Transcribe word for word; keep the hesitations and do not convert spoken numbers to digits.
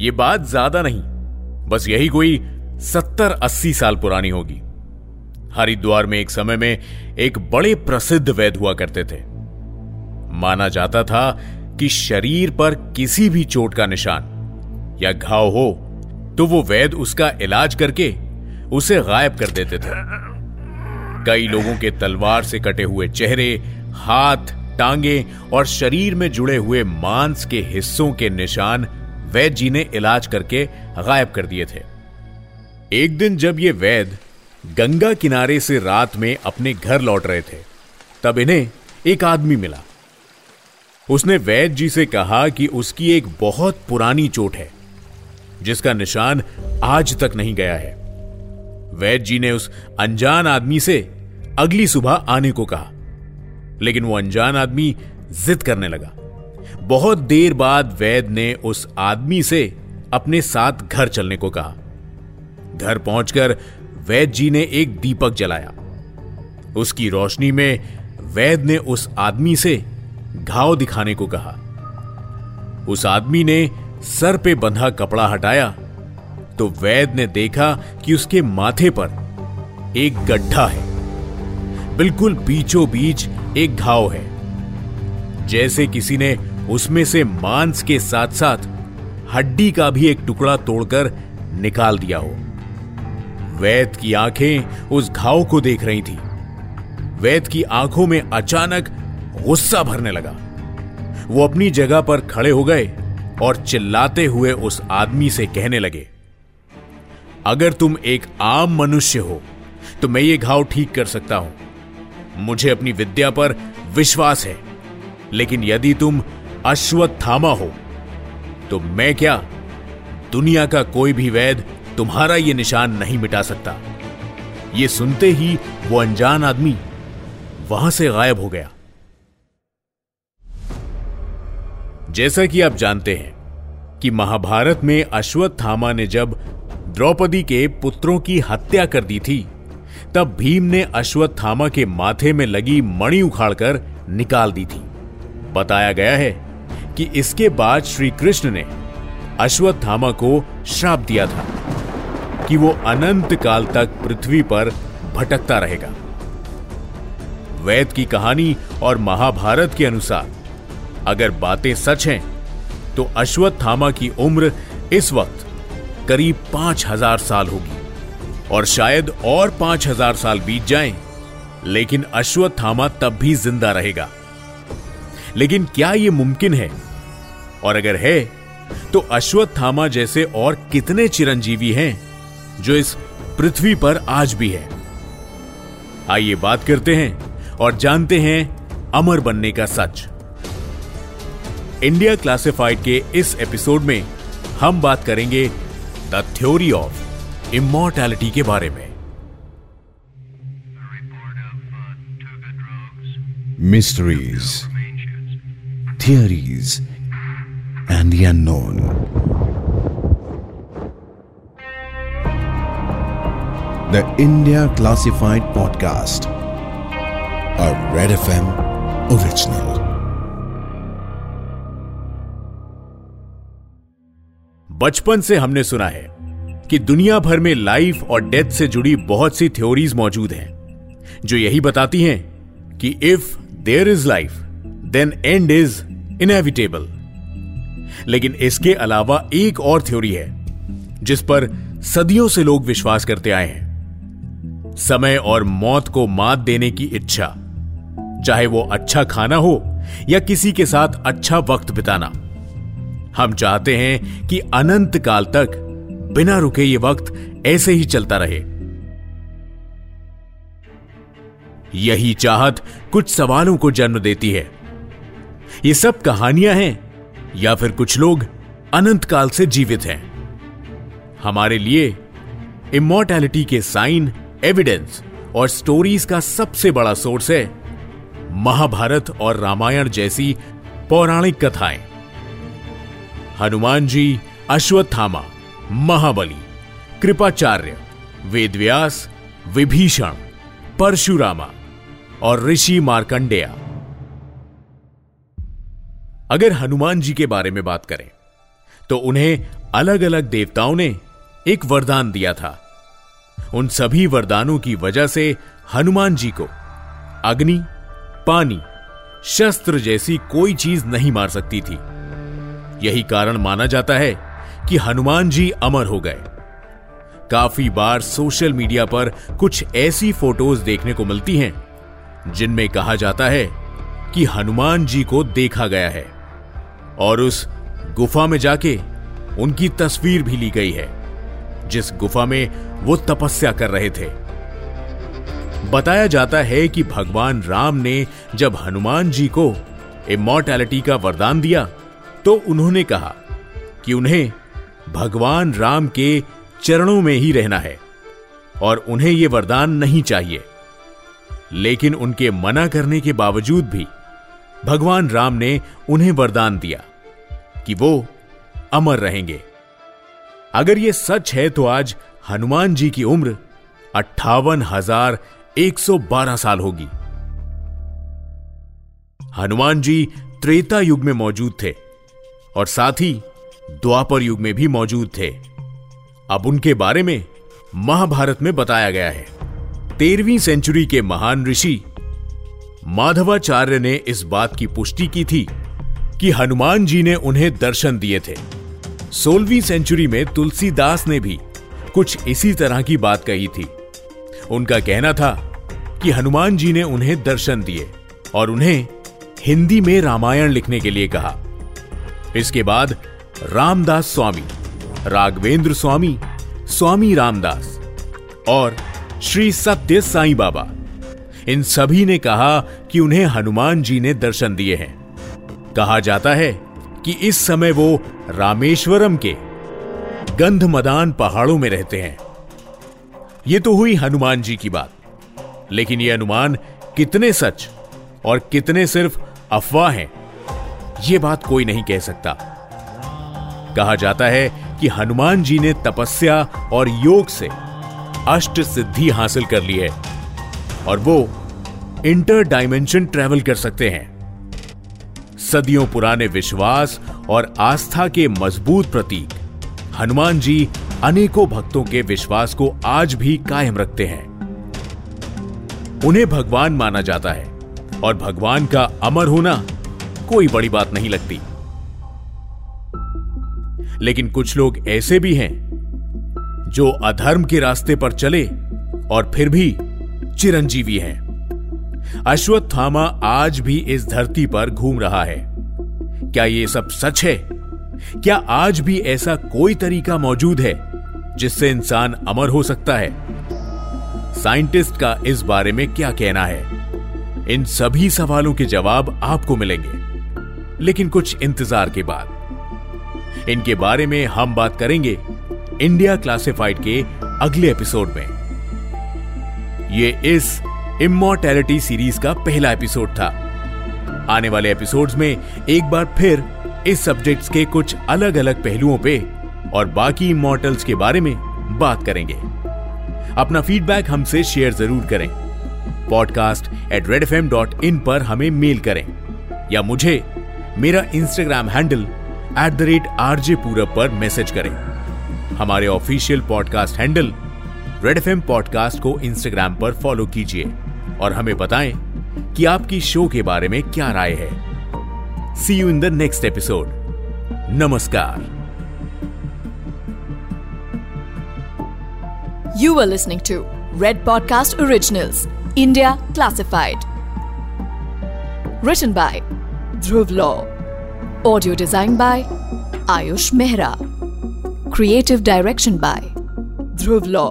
ये बात ज्यादा नहीं, बस यही कोई सत्तर अस्सी साल पुरानी होगी। हरिद्वार में एक समय में एक बड़े प्रसिद्ध वैद्य हुआ करते थे। माना जाता था कि शरीर पर किसी भी चोट का निशान या घाव हो तो वो वैद्य उसका इलाज करके उसे गायब कर देते थे। कई लोगों के तलवार से कटे हुए चेहरे, हाथ, टांगे और शरीर में जुड़े हुए मांस के हिस्सों के निशान वैद्य जी ने इलाज करके गायब कर दिए थे। एक दिन जब ये वैद्य गंगा किनारे से रात में अपने घर लौट रहे थे, तब इन्हें एक आदमी मिला। उसने वैद्य जी से कहा कि उसकी एक बहुत पुरानी चोट है जिसका निशान आज तक नहीं गया है। वैद्य जी ने उस अनजान आदमी से अगली सुबह आने को कहा, लेकिन वो अनजान आदमी जिद करने लगा। बहुत देर बाद वैद्य ने उस आदमी से अपने साथ घर चलने को कहा। घर पहुंचकर वैद्य जी ने एक दीपक जलाया। उसकी रोशनी में वैद्य ने उस आदमी से घाव दिखाने को कहा। उस आदमी ने सर पे बंधा कपड़ा हटाया तो वैद्य ने देखा कि उसके माथे पर एक गड्ढा है। बिल्कुल बीचों बीच एक घाव है, जैसे किसी ने उसमें से मांस के साथ साथ हड्डी का भी एक टुकड़ा तोड़कर निकाल दिया हो। वैद्य की आंखें उस घाव को देख रही थी। वैद्य की आंखों में अचानक गुस्सा भरने लगा। वो अपनी जगह पर खड़े हो गए और चिल्लाते हुए उस आदमी से कहने लगे, अगर तुम एक आम मनुष्य हो तो मैं ये घाव ठीक कर सकता हूं। मुझे अपनी विद्या पर विश्वास है, लेकिन यदि तुम अश्वत्थामा हो तो मैं क्या, दुनिया का कोई भी वैद्य तुम्हारा ये निशान नहीं मिटा सकता। ये सुनते ही वो अनजान आदमी वहां से गायब हो गया। जैसा कि आप जानते हैं कि महाभारत में अश्वत्थामा ने जब द्रौपदी के पुत्रों की हत्या कर दी थी, तब भीम ने अश्वत्थामा के माथे में लगी मणि उखाड़कर निकाल दी थी। बताया गया है कि इसके बाद श्री कृष्ण ने अश्वत्थामा को श्राप दिया था कि वो अनंत काल तक पृथ्वी पर भटकता रहेगा। वेद की कहानी और महाभारत के अनुसार अगर बातें सच हैं तो अश्वत्थामा की उम्र इस वक्त करीब पांच हजार साल होगी और शायद और पांच हजार साल बीत जाएं, लेकिन अश्वत्थामा तब भी जिंदा रहेगा। लेकिन क्या यह मुमकिन है, और अगर है तो अश्वत्थामा जैसे और कितने चिरंजीवी हैं जो इस पृथ्वी पर आज भी है? आइए बात करते हैं और जानते हैं अमर बनने का सच। इंडिया क्लासिफाइड के इस एपिसोड में हम बात करेंगे द थ्योरी ऑफ इमॉर्टैलिटी के बारे में। Mysteries, theories and the unknown. The India classified podcast, a Red F M original. बचपन से हमने सुना है कि दुनिया भर में लाइफ और डेथ से जुड़ी बहुत सी थ्योरीज मौजूद हैं जो यही बताती हैं कि if there is life then end is inevitable. लेकिन इसके अलावा एक और थ्योरी है जिस पर सदियों से लोग विश्वास करते आए हैं, समय और मौत को मात देने की इच्छा, चाहे वो अच्छा खाना हो या किसी के साथ अच्छा वक्त बिताना। हम चाहते हैं कि अनंत काल तक बिना रुके ये वक्त ऐसे ही चलता रहे। यही चाहत कुछ सवालों को जन्म देती है। ये सब कहानियां हैं या फिर कुछ लोग अनंत काल से जीवित हैं? हमारे लिए इमॉर्टैलिटी के साइन, एविडेंस और स्टोरीज का सबसे बड़ा सोर्स है महाभारत और रामायण जैसी पौराणिक कथाएं। हनुमान जी, अश्वत्थामा, महाबली, कृपाचार्य, वेदव्यास, विभीषण, परशुरामा और ऋषि मार्कंडेया। अगर हनुमान जी के बारे में बात करें तो उन्हें अलग अलग देवताओं ने एक वरदान दिया था। उन सभी वरदानों की वजह से हनुमान जी को अग्नि, पानी, शस्त्र जैसी कोई चीज नहीं मार सकती थी। यही कारण माना जाता है कि हनुमान जी अमर हो गए। काफी बार सोशल मीडिया पर कुछ ऐसी फोटोज देखने को मिलती हैं जिनमें कहा जाता है कि हनुमान जी को देखा गया है और उस गुफा में जाके उनकी तस्वीर भी ली गई है जिस गुफा में वो तपस्या कर रहे थे। बताया जाता है कि भगवान राम ने जब हनुमान जी को इमॉर्टैलिटी का वरदान दिया तो उन्होंने कहा कि उन्हें भगवान राम के चरणों में ही रहना है और उन्हें यह वरदान नहीं चाहिए। लेकिन उनके मना करने के बावजूद भी भगवान राम ने उन्हें वरदान दिया कि वो अमर रहेंगे। अगर यह सच है तो आज हनुमान जी की उम्र अट्ठावन हजार एक सौ बारह साल होगी। हनुमान जी त्रेता युग में मौजूद थे और साथ ही द्वापर युग में भी मौजूद थे। अब उनके बारे में महाभारत में बताया गया है। तेरहवीं सेंचुरी के महान ऋषि माधवाचार्य ने इस बात की पुष्टि की थी कि हनुमान जी ने उन्हें दर्शन दिए थे। सोलहवीं सेंचुरी में तुलसीदास ने भी कुछ इसी तरह की बात कही थी। उनका कहना था कि हनुमान जी ने उन्हें दर्शन दिए और उन्हें हिंदी में रामायण लिखने के लिए कहा। इसके बाद रामदास स्वामी, राघवेंद्र स्वामी, स्वामी रामदास और श्री सत्य साईं बाबा, इन सभी ने कहा कि उन्हें हनुमान जी ने दर्शन दिए हैं। कहा जाता है कि इस समय वो रामेश्वरम के गंधमदान पहाड़ों में रहते हैं। ये तो हुई हनुमान जी की बात, लेकिन ये अनुमान कितने सच और कितने सिर्फ अफवाह हैं, ये बात कोई नहीं कह सकता। कहा जाता है कि हनुमान जी ने तपस्या और योग से अष्ट सिद्धि हासिल कर ली है और वो इंटर डायमेंशन ट्रेवल कर सकते हैं। सदियों पुराने विश्वास और आस्था के मजबूत प्रतीक हनुमान जी अनेकों भक्तों के विश्वास को आज भी कायम रखते हैं। उन्हें भगवान माना जाता है और भगवान का अमर होना कोई बड़ी बात नहीं लगती। लेकिन कुछ लोग ऐसे भी हैं जो अधर्म के रास्ते पर चले और फिर भी चिरंजीवी हैं। अश्वत्थामा आज भी इस धरती पर घूम रहा है। क्या यह सब सच है? क्या आज भी ऐसा कोई तरीका मौजूद है जिससे इंसान अमर हो सकता है? साइंटिस्ट का इस बारे में क्या कहना है? इन सभी सवालों के जवाब आपको मिलेंगे, लेकिन कुछ इंतजार के बाद। इनके बारे में हम बात करेंगे इंडिया क्लासिफाइड के अगले एपिसोड में। यह इस इमॉर्टैलिटी सीरीज का पहला एपिसोड था। आने वाले एपिसोड्स में एक बार फिर इस सब्जेक्ट्स के कुछ अलग अलग पहलुओं पे और बाकी इमॉर्टल्स के बारे में बात करेंगे। अपना फीडबैक हमसे शेयर जरूर करें। Podcast at Red F M dot in पर हमें मेल करें या मुझे मेरा Instagram handle at the rate RJ Purab पर मैसेज करें। हमारे official podcast handle Red F M podcast को इंस्टाग्राम पर फॉलो कीजिए और हमें बताएं कि आपकी शो के बारे में क्या राय है। See you in the next episode. नमस्कार। You are listening to Red podcast originals India classified, written by Dhruv Law, audio design by Ayush Mehra, creative direction by Dhruv law.